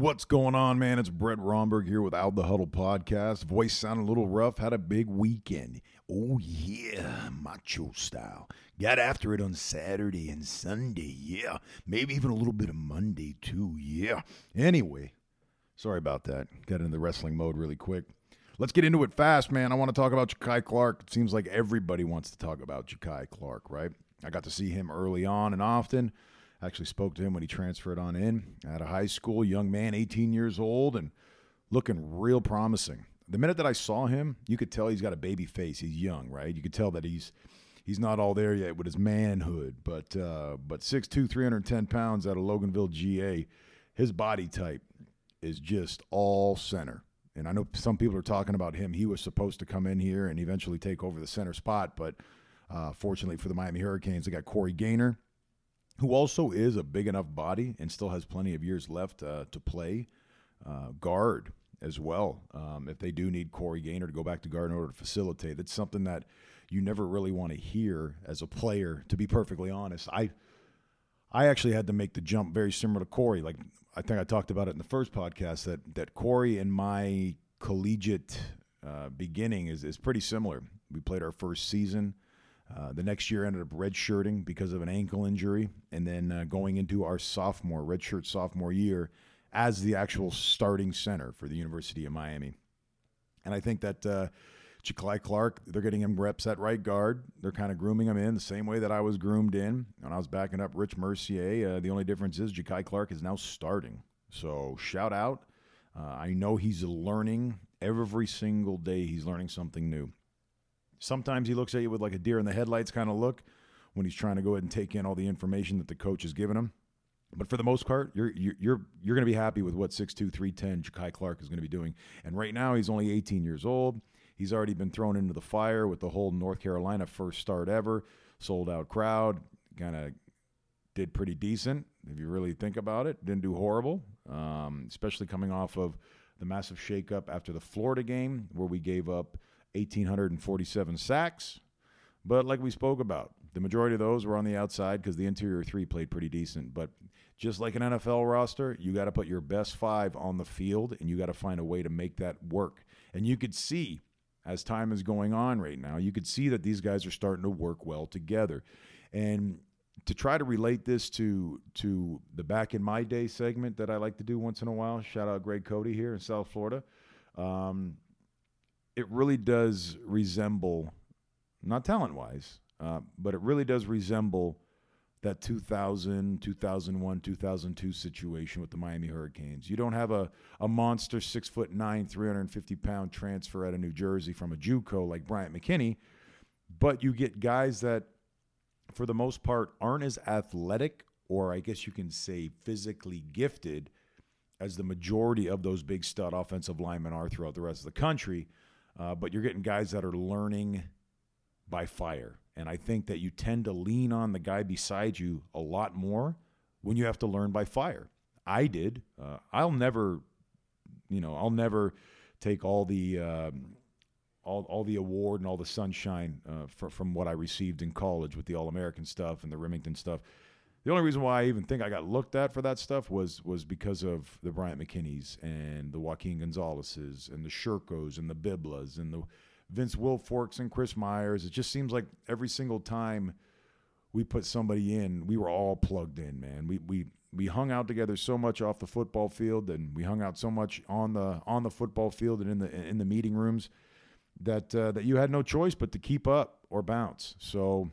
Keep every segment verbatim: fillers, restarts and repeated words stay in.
What's going on, man? It's Brett Romberg here with Out the Huddle Podcast. Voice sounded a little rough. Had a big weekend. Oh, yeah. Macho style. Got after it on Saturday and Sunday. Yeah. Maybe even a little bit of Monday, too. Yeah. Anyway, sorry about that. Got into the wrestling mode really quick. Let's get into it fast, man. I want to talk about Ja'Kai Clark. It seems like everybody wants to talk about Ja'Kai Clark, right? I got to see him early on and often. Actually spoke to him when he transferred on in out of high school, young man, eighteen years old, and looking real promising. The minute that I saw him, you could tell he's got a baby face. He's young, right? You could tell that he's he's not all there yet with his manhood. But uh, but six two, three hundred ten pounds out of Loganville, G A, his body type is just all center. And I know some people are talking about him. He was supposed to come in here and eventually take over the center spot. But uh, fortunately for the Miami Hurricanes, they got Corey Gaynor, who also is a big enough body and still has plenty of years left uh, to play uh, guard as well. Um, if they do need Corey Gaynor to go back to guard in order to facilitate, it's something that you never really want to hear as a player, to be perfectly honest. I I actually had to make the jump very similar to Corey. Like, I think I talked about it in the first podcast, that that Corey and my collegiate uh, beginning is, is pretty similar. We played our first season. Uh, the next year ended up redshirting because of an ankle injury, and then uh, going into our sophomore, redshirt sophomore year as the actual starting center for the University of Miami. And I think that uh, Ja'Kai Clark, they're getting him reps at right guard. They're kind of grooming him in the same way that I was groomed in when I was backing up Rich Mercier. Uh, the only difference is Ja'Kai Clark is now starting. So shout out. Uh, I know he's learning every single day. He's learning something new. Sometimes he looks at you with like a deer in the headlights kind of look when he's trying to go ahead and take in all the information that the coach is giving him. But for the most part, you're you're you're, you're going to be happy with what six two, three ten Ja'Kai Clark is going to be doing. And right now he's only eighteen years old. He's already been thrown into the fire with the whole North Carolina first start ever, sold out crowd, kind of did pretty decent if you really think about it. Didn't do horrible, um, especially coming off of the massive shakeup after the Florida game where we gave up one thousand eight hundred forty-seven sacks, but like we spoke about, the majority of those were on the outside because the interior three played pretty decent. But just like an N F L roster, you got to put your best five on the field, and you got to find a way to make that work. And you could see, as time is going on right now, you could see that these guys are starting to work well together. And to try to relate this to to the back in my day segment that I like to do once in a while, shout out Greg Cody here in South Florida. Um, It really does resemble, not talent-wise, uh, but it really does resemble that two thousand, two thousand one, two thousand two situation with the Miami Hurricanes. You don't have a, a monster six foot nine, three hundred fifty pound transfer out of New Jersey from a JUCO like Bryant McKinnie, but you get guys that, for the most part, aren't as athletic, or I guess you can say physically gifted, as the majority of those big stud offensive linemen are throughout the rest of the country. Uh, but you're getting guys that are learning by fire. And I think that you tend to lean on the guy beside you a lot more when you have to learn by fire. I did. Uh, I'll never, you know, I'll never take all the um, all all the award and all the sunshine uh, for, from what I received in college with the All-American stuff and the Remington stuff. The only reason why I even think I got looked at for that stuff was was because of the Bryant McKinnies and the Joaquin Gonzalez's and the Shurkos and the Biblas and the Vince Wilforks and Chris Myers. It just seems like every single time we put somebody in, we were all plugged in, man. We we we hung out together so much off the football field, and we hung out so much on the on the football field and in the in the meeting rooms that uh, that you had no choice but to keep up or bounce. So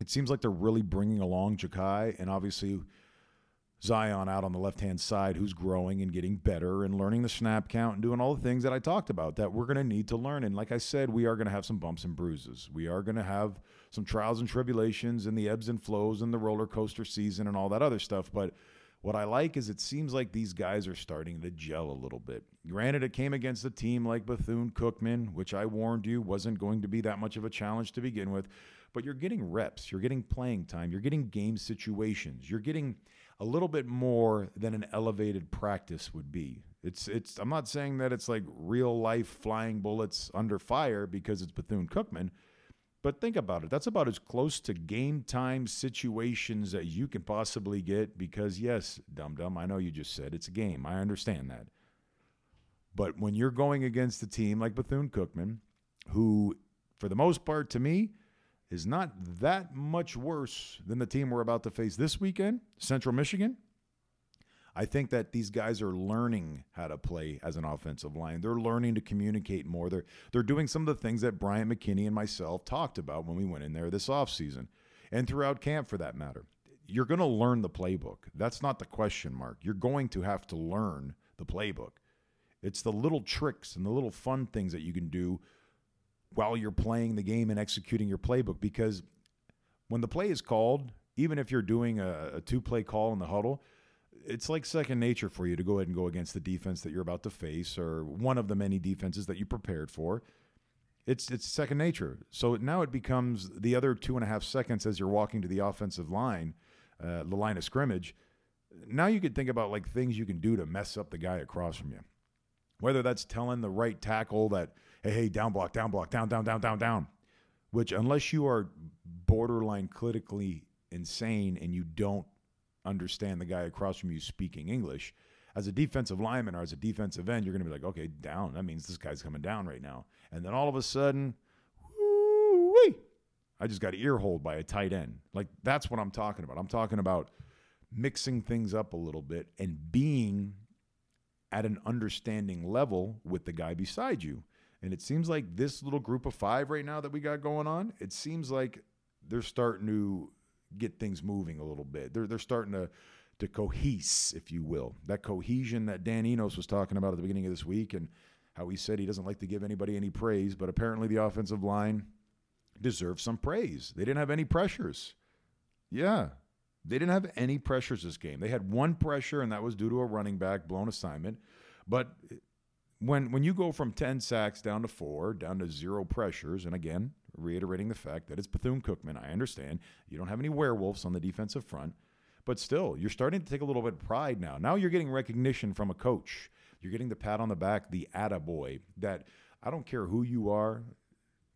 it seems like they're really bringing along Ja'Kai and obviously Zion out on the left-hand side, who's growing and getting better and learning the snap count and doing all the things that I talked about that we're going to need to learn. And like I said, we are going to have some bumps and bruises. We are going to have some trials and tribulations and the ebbs and flows and the roller coaster season and all that other stuff. But what I like is it seems like these guys are starting to gel a little bit. Granted, it came against a team like Bethune-Cookman, which I warned you wasn't going to be that much of a challenge to begin with. But you're getting reps, you're getting playing time, you're getting game situations, you're getting a little bit more than an elevated practice would be. It's it's. I'm not saying that it's like real life flying bullets under fire because it's Bethune-Cookman, But think about it. That's about as close to game time situations that you can possibly get because, yes, dum-dum, I know you just said it's a game. I understand that. But when you're going against a team like Bethune-Cookman, who, for the most part, to me, is not that much worse than the team we're about to face this weekend, Central Michigan, I think that these guys are learning how to play as an offensive line. They're learning to communicate more. They're, they're doing some of the things that Bryant McKinnie and myself talked about when we went in there this offseason and throughout camp for that matter. You're going to learn the playbook. That's not the question mark. You're going to have to learn the playbook. It's the little tricks and the little fun things that you can do while you're playing the game and executing your playbook, because when the play is called, even if you're doing a, a two-play call in the huddle, it's like second nature for you to go ahead and go against the defense that you're about to face or one of the many defenses that you prepared for. It's it's second nature. So now it becomes the other two and a half seconds as you're walking to the offensive line, uh, the line of scrimmage. Now you could think about like things you can do to mess up the guy across from you. Whether that's telling the right tackle that, hey, hey, down block, down block, down, down, down, down, down, which unless you are borderline clinically insane and you don't understand the guy across from you speaking English, as a defensive lineman or as a defensive end, you're going to be like, okay, down. That means this guy's coming down right now. And then all of a sudden, whoo-wee, I just got ear holed by a tight end. Like, that's what I'm talking about. I'm talking about mixing things up a little bit and being at an understanding level with the guy beside you. And it seems like this little group of five right now that we got going on, it seems like they're starting to get things moving a little bit. They're they're starting to to cohese, if you will. That cohesion that Dan Enos was talking about at the beginning of this week and how he said he doesn't like to give anybody any praise, but apparently the offensive line deserves some praise. They didn't have any pressures. Yeah, they didn't have any pressures this game. They had one pressure, and that was due to a running back blown assignment. But when when you go from ten sacks down to four, down to zero pressures, and again, reiterating the fact that it's Bethune-Cookman. I understand. You don't have any werewolves on the defensive front. But still, you're starting to take a little bit of pride now. Now you're getting recognition from a coach. You're getting the pat on the back, the attaboy, that I don't care who you are,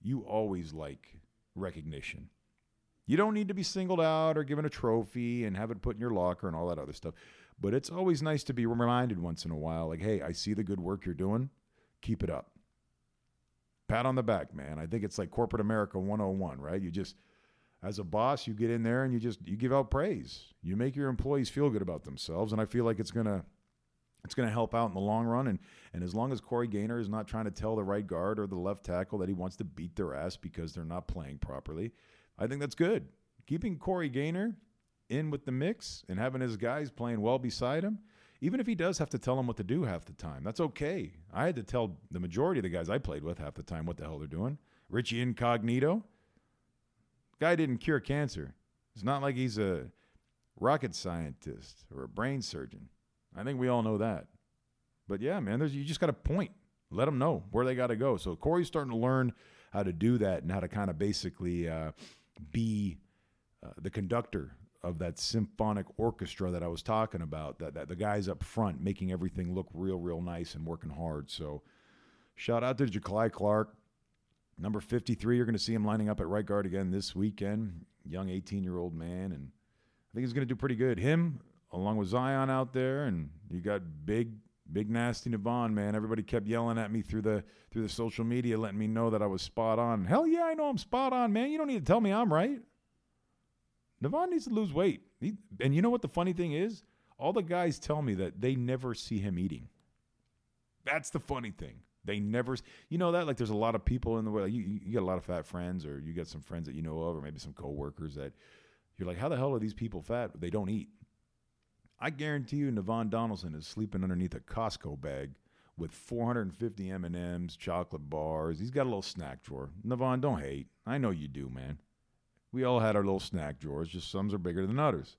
you always like recognition. You don't need to be singled out or given a trophy and have it put in your locker and all that other stuff. But it's always nice to be reminded once in a while, like, hey, I see the good work you're doing. Keep it up. Pat on the back, man. I think it's like corporate America one oh one, right? You just, as a boss, you get in there and you just, you give out praise. You make your employees feel good about themselves. And I feel like it's going to, it's going to help out in the long run. And, and as long as Corey Gaynor is not trying to tell the right guard or the left tackle that he wants to beat their ass because they're not playing properly, I think that's good. Keeping Corey Gaynor in with the mix and having his guys playing well beside him, even if he does have to tell them what to do half the time, that's okay. I had to tell the majority of the guys I played with half the time what the hell they're doing. Richie Incognito, guy didn't cure cancer. It's not like he's a rocket scientist or a brain surgeon. I think we all know that. But, yeah, man, there's, you just got to point. Let them know where they got to go. So Corey's starting to learn how to do that and how to kind of basically uh, be uh, the conductor of that symphonic orchestra that I was talking about, that, that the guys up front making everything look real, real nice and working hard. So shout out to Ja'Kai Clark, number fifty-three. You're going to see him lining up at right guard again this weekend, young eighteen-year-old man. And I think he's going to do pretty good. Him, along with Zion out there, and you got big, big nasty Navon, man. Everybody kept yelling at me through the through the social media, letting me know that I was spot on. Hell yeah, I know I'm spot on, man. You don't need to tell me I'm right. Navon needs to lose weight. He, and you know what the funny thing is? All the guys tell me that they never see him eating. That's the funny thing. They never – you know that? Like there's a lot of people in the world. Like you, you got a lot of fat friends or you got some friends that you know of or maybe some coworkers that you're like, how the hell are these people fat? They don't eat. I guarantee you Navon Donaldson is sleeping underneath a Costco bag with four hundred fifty M and M's, chocolate bars. He's got a little snack drawer. Navon, don't hate. I know you do, man. We all had our little snack drawers, just some are bigger than others.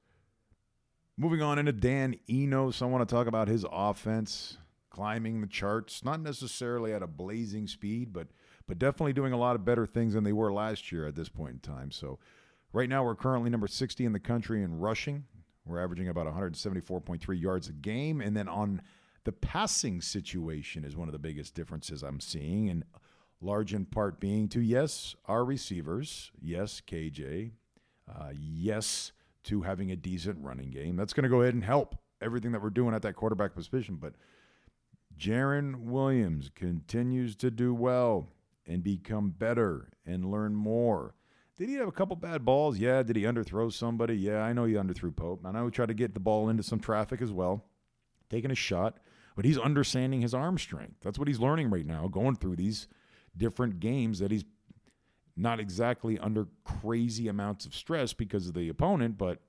Moving on into Dan Enos, I want to talk about his offense, climbing the charts, not necessarily at a blazing speed, but but definitely doing a lot of better things than they were last year at this point in time. So right now we're currently number sixty in the country in rushing. We're averaging about one seventy-four point three yards a game. And then on the passing situation is one of the biggest differences I'm seeing. And large in part being to, yes, our receivers, yes, K J, uh, yes, to having a decent running game. That's going to go ahead and help everything that we're doing at that quarterback position. But Jaron Williams continues to do well and become better and learn more. Did he have a couple bad balls? Yeah. Did he underthrow somebody? Yeah, I know he underthrew Pope. I know he tried to get the ball into some traffic as well, taking a shot. But he's understanding his arm strength. That's what he's learning right now, going through these different games that he's not exactly under crazy amounts of stress because of the opponent, but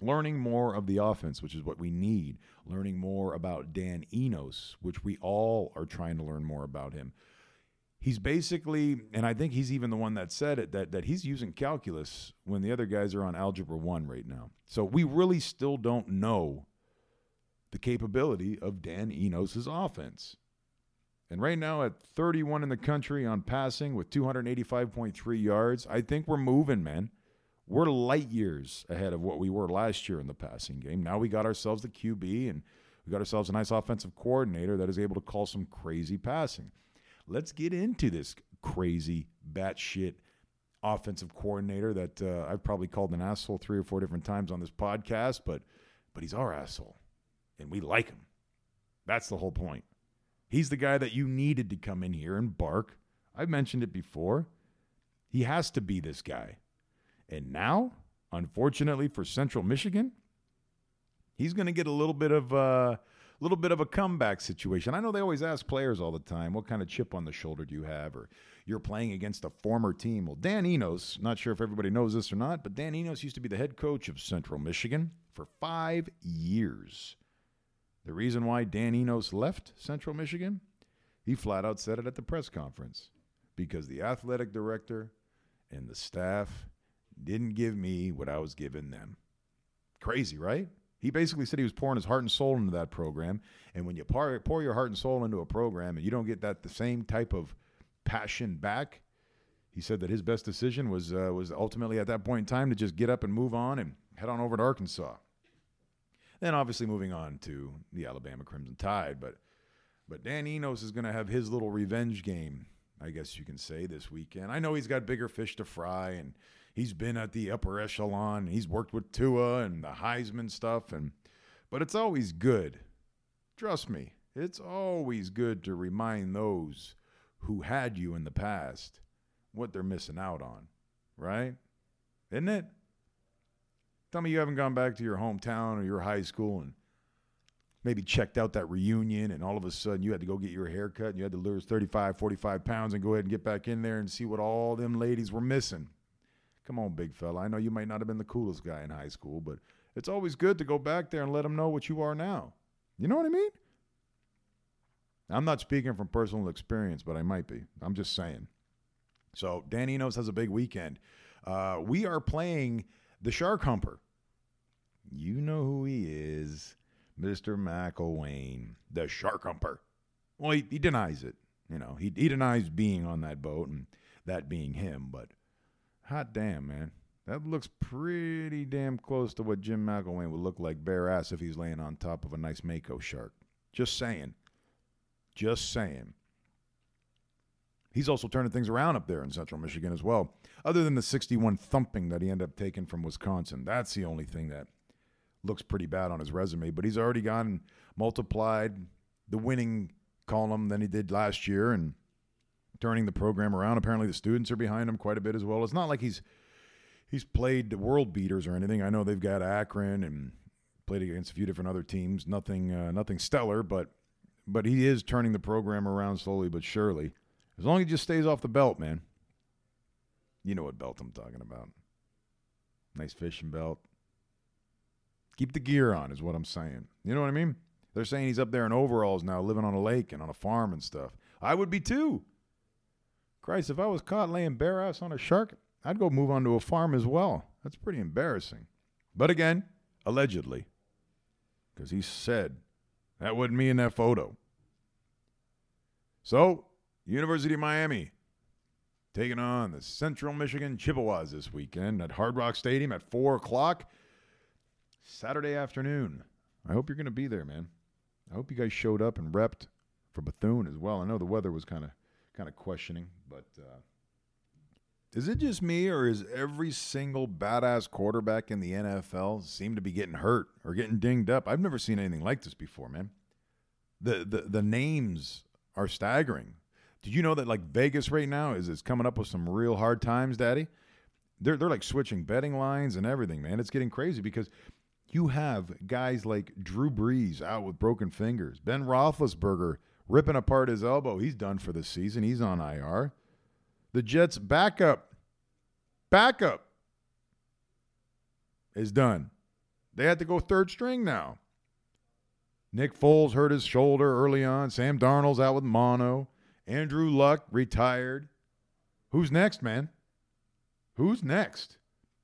learning more of the offense, which is what we need. Learning more about Dan Enos, which we all are trying to learn more about him. He's basically, and I think he's even the one that said it, that, that he's using calculus when the other guys are on Algebra one right now. So we really still don't know the capability of Dan Enos' offense. And right now at thirty-one in the country on passing with two eighty-five point three yards, I think we're moving, man. We're light years ahead of what we were last year in the passing game. Now we got ourselves the Q B, and we got ourselves a nice offensive coordinator that is able to call some crazy passing. Let's get into this crazy, batshit offensive coordinator that uh, I've probably called an asshole three or four different times on this podcast, but but he's our asshole, and we like him. That's the whole point. He's the guy that you needed to come in here and bark. I've mentioned it before. He has to be this guy. And now, unfortunately for Central Michigan, he's going to get a little bit of uh, little bit of a comeback situation. I know they always ask players all the time, what kind of chip on the shoulder do you have? Or you're playing against a former team. Well, Dan Enos, not sure if everybody knows this or not, but Dan Enos used to be the head coach of Central Michigan for five years. The reason why Dan Enos left Central Michigan, he flat out said it at the press conference, because the athletic director and the staff didn't give me what I was giving them. Crazy, right? He basically said he was pouring his heart and soul into that program. And when you pour, pour your heart and soul into a program and you don't get that the same type of passion back, he said that his best decision was uh, was ultimately at that point in time to just get up and move on and head on over to Arkansas. Then obviously moving on to the Alabama Crimson Tide. But, but Dan Enos is going to have his little revenge game, I guess you can say, this weekend. I know he's got bigger fish to fry, and he's been at the upper echelon. He's worked with Tua and the Heisman stuff. and But it's always good. Trust me, it's always good to remind those who had you in the past what they're missing out on, right? Isn't it? Tell me you haven't gone back to your hometown or your high school and maybe checked out that reunion, and all of a sudden you had to go get your haircut and you had to lose thirty-five, forty-five pounds and go ahead and get back in there and see what all them ladies were missing. Come on, big fella. I know you might not have been the coolest guy in high school, but it's always good to go back there and let them know what you are now. You know what I mean? I'm not speaking from personal experience, but I might be. I'm just saying. So Dan Enos has a big weekend. Uh, we are playing the Shark Humper. You know who he is, Mister McElwain, the Shark Humper. Well, he, he denies it. You know, he, he denies being on that boat and that being him, but hot damn, man. That looks pretty damn close to what Jim McElwain would look like bare ass if he's laying on top of a nice Mako shark. Just saying. Just saying. He's also turning things around up there in Central Michigan as well. Other than the sixty-one thumping that he ended up taking from Wisconsin. That's the only thing that looks pretty bad on his resume. But he's already gone and multiplied the winning column than he did last year, and turning the program around. Apparently the students are behind him quite a bit as well. It's not like he's he's played world beaters or anything. I know they've got Akron and played against a few different other teams. Nothing uh, nothing stellar, but but he is turning the program around slowly but surely. As long as he just stays off the belt, man. You know what belt I'm talking about. Nice fishing belt. Keep the gear on is what I'm saying. You know what I mean? They're saying he's up there in overalls now, living on a lake and on a farm and stuff. I would be too. Christ, if I was caught laying bare ass on a shark, I'd go move on to a farm as well. That's pretty embarrassing. But again, allegedly, because he said that wasn't me in that photo. So, University of Miami taking on the Central Michigan Chippewas this weekend at Hard Rock Stadium at four o'clock Saturday afternoon. I hope you're going to be there, man. I hope you guys showed up and repped for Bethune as well. I know the weather was kind of kind of questioning. But uh, is it just me, or is every single badass quarterback in the N F L seem to be getting hurt or getting dinged up? I've never seen anything like this before, man. The the, the names are staggering. Did you know that, like, Vegas right now is, is coming up with some real hard times, Daddy? They're, they're, like, switching betting lines and everything, man. It's getting crazy because you have guys like Drew Brees out with broken fingers. Ben Roethlisberger ripping apart his elbow. He's done for the season. He's on I R. The Jets' backup, backup is done. They had to go third string now. Nick Foles hurt his shoulder early on. Sam Darnold's out with mono. Andrew Luck retired. Who's next, man? Who's next?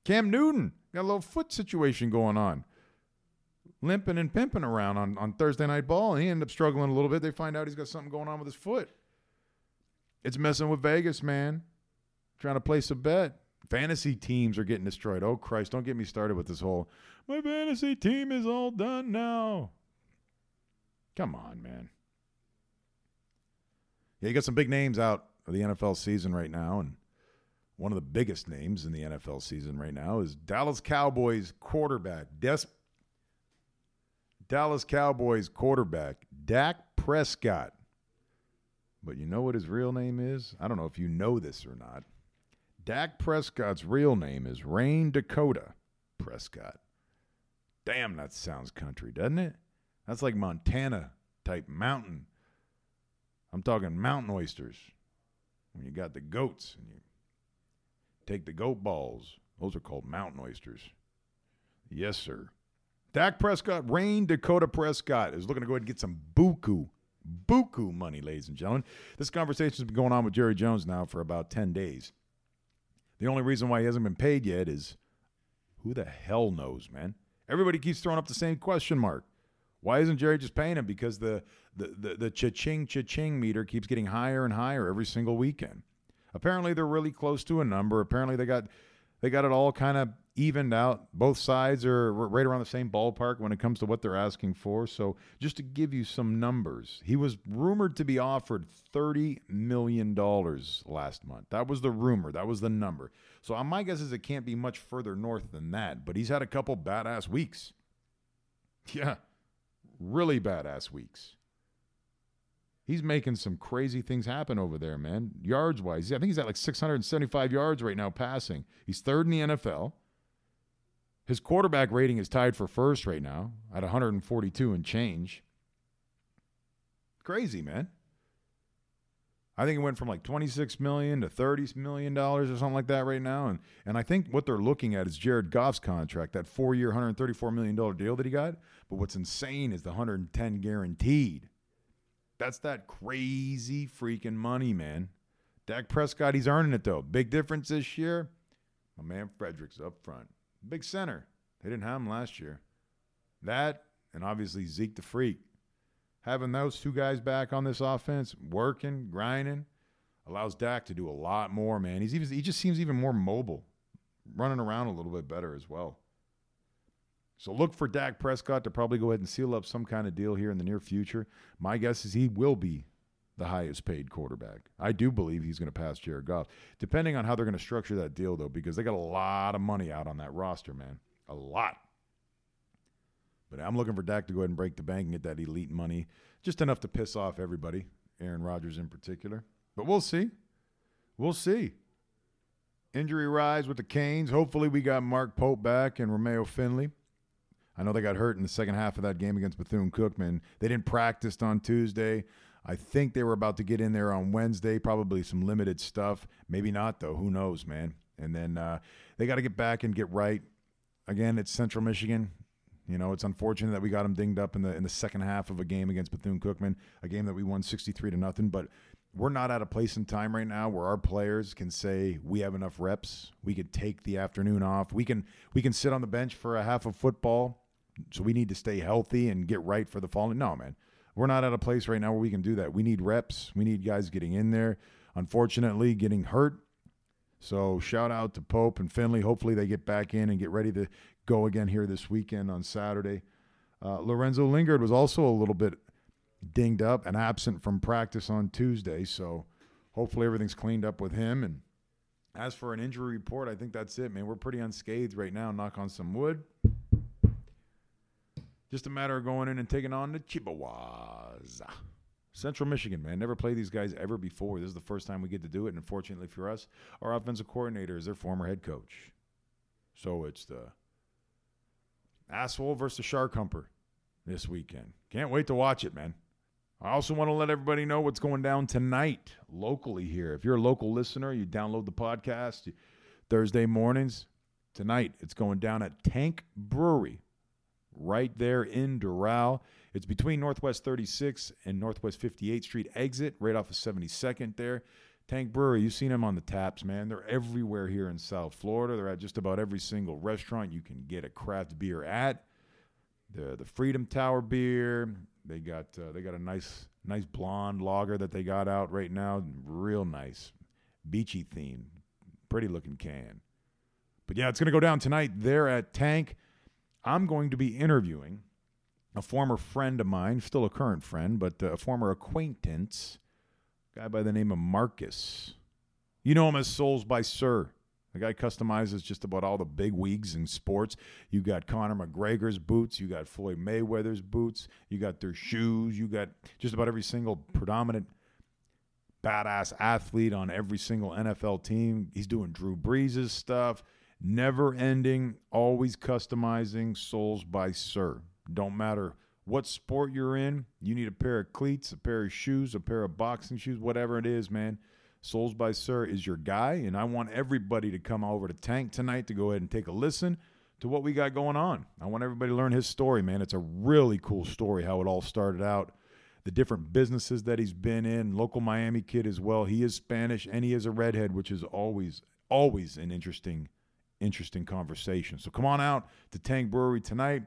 Cam Newton got a little foot situation going on. Limping and pimping around on, on Thursday Night Ball. And he ended up struggling a little bit. They find out he's got something going on with his foot. It's messing with Vegas, man. Trying to place a bet. Fantasy teams are getting destroyed. Oh, Christ, don't get me started with this whole, my fantasy team is all done now. Come on, man. Yeah, you got some big names out of the N F L season right now, and one of the biggest names in the N F L season right now is Dallas Cowboys quarterback. Des- Dallas Cowboys quarterback, Dak Prescott. But you know what his real name is? I don't know if you know this or not. Dak Prescott's real name is Rain Dakota Prescott. Damn, that sounds country, doesn't it? That's like Montana-type mountain. I'm talking mountain oysters. When you got the goats and you take the goat balls, those are called mountain oysters. Yes, sir. Dak Prescott, Rain Dakota Prescott, is looking to go ahead and get some buku, buku money, ladies and gentlemen. This conversation's been going on with Jerry Jones now for about ten days. The only reason why he hasn't been paid yet is who the hell knows, man? Everybody keeps throwing up the same question mark. Why isn't Jerry just paying him? Because the the, the the cha-ching, cha-ching meter keeps getting higher and higher every single weekend. Apparently, they're really close to a number. Apparently, they got they got it all kind of evened out. Both sides are right around the same ballpark when it comes to what they're asking for. So just to give you some numbers, he was rumored to be offered thirty million dollars last month. That was the rumor. That was the number. So my guess is it can't be much further north than that, but he's had a couple badass weeks. Yeah. Really badass weeks. He's making some crazy things happen over there, man. Yards-wise, I think he's at like six hundred seventy-five yards right now passing. He's third in the N F L. His quarterback rating is tied for first right now at one hundred forty-two and change. Crazy, man. I think it went from like twenty-six million dollars to thirty million dollars or something like that right now. And and I think what they're looking at is Jared Goff's contract, that four-year, one hundred thirty-four million dollars deal that he got. But what's insane is the one hundred ten guaranteed. That's that crazy freaking money, man. Dak Prescott, he's earning it, though. Big difference this year. My man Frederick's up front. Big center. They didn't have him last year. That and obviously Zeke the Freak. Having those two guys back on this offense, working, grinding, allows Dak to do a lot more, man. He's even, he just seems even more mobile, running around a little bit better as well. So look for Dak Prescott to probably go ahead and seal up some kind of deal here in the near future. My guess is he will be the highest paid quarterback. I do believe he's going to pass Jared Goff, depending on how they're going to structure that deal, though, because they got a lot of money out on that roster, man. A lot. But I'm looking for Dak to go ahead and break the bank and get that elite money. Just enough to piss off everybody, Aaron Rodgers in particular. But we'll see. We'll see. Injury rise with the Canes. Hopefully we got Mark Pope back and Romeo Finley. I know they got hurt in the second half of that game against Bethune-Cookman. They didn't practice on Tuesday. I think they were about to get in there on Wednesday, probably some limited stuff. Maybe not, though. Who knows, man? And then uh, they got to get back and get right. Again, it's Central Michigan. You know, it's unfortunate that we got him dinged up in the in the second half of a game against Bethune-Cookman, a game that we won sixty-three to nothing. But we're not at a place in time right now where our players can say we have enough reps. We could take the afternoon off. We can we can sit on the bench for a half of football. So we need to stay healthy and get right for the fall. No, man, we're not at a place right now where we can do that. We need reps. We need guys getting in there. Unfortunately, getting hurt. So shout out to Pope and Finley. Hopefully they get back in and get ready to go again here this weekend on Saturday. Uh, Lorenzo Lingard was also a little bit dinged up and absent from practice on Tuesday. So hopefully everything's cleaned up with him. And as for an injury report, I think that's it, man. We're pretty unscathed right now, knock on some wood. Just a matter of going in and taking on the Chippewas. Central Michigan, man. Never played these guys ever before. This is the first time we get to do it. And unfortunately for us, our offensive coordinator is their former head coach. So it's the asshole versus the shark humper this weekend. Can't wait to watch it, man. I also want to let everybody know what's going down tonight locally here. If you're a local listener, you download the podcast Thursday mornings. Tonight, it's going down at Tank Brewery right there in Doral. It's between Northwest thirty-sixth and Northwest fifty-eighth Street exit, right off of seventy-second there. Tank Brewery, you've seen them on the taps, man. They're everywhere here in South Florida. They're at just about every single restaurant you can get a craft beer at. The the Freedom Tower beer. They got uh, they got a nice nice blonde lager that they got out right now. Real nice, beachy themed, pretty looking can. But yeah, it's gonna go down tonight there at Tank. I'm going to be interviewing a former friend of mine, still a current friend, but a former acquaintance, a guy by the name of Marcus. You know him as Souls by Sir. The guy customizes just about all the big wigs in sports. You got Conor McGregor's boots. You got Floyd Mayweather's boots. You got their shoes. You got just about every single predominant badass athlete on every single N F L team. He's doing Drew Brees' stuff. Never ending, always customizing Souls by Sir. Don't matter what sport you're in. You need a pair of cleats, a pair of shoes, a pair of boxing shoes, whatever it is, man. Souls by Sir is your guy, and I want everybody to come over to Tank tonight to go ahead and take a listen to what we got going on. I want everybody to learn his story, man. It's a really cool story, how it all started out, the different businesses that he's been in, local Miami kid as well. He is Spanish, and he is a redhead, which is always, always an interesting, interesting conversation. So come on out to Tank Brewery tonight,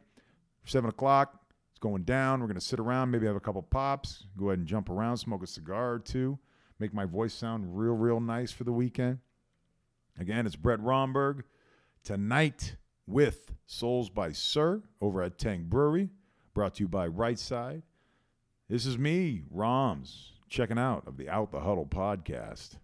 seven o'clock. It's going down. We're going to sit around, maybe have a couple pops, go ahead and jump around, smoke a cigar or two. Make my voice sound real, real nice for the weekend. Again, it's Brett Romberg tonight with Souls by Sir over at Tank Brewery, brought to you by Right Side. This is me, Roms, checking out of the Out the Huddle podcast.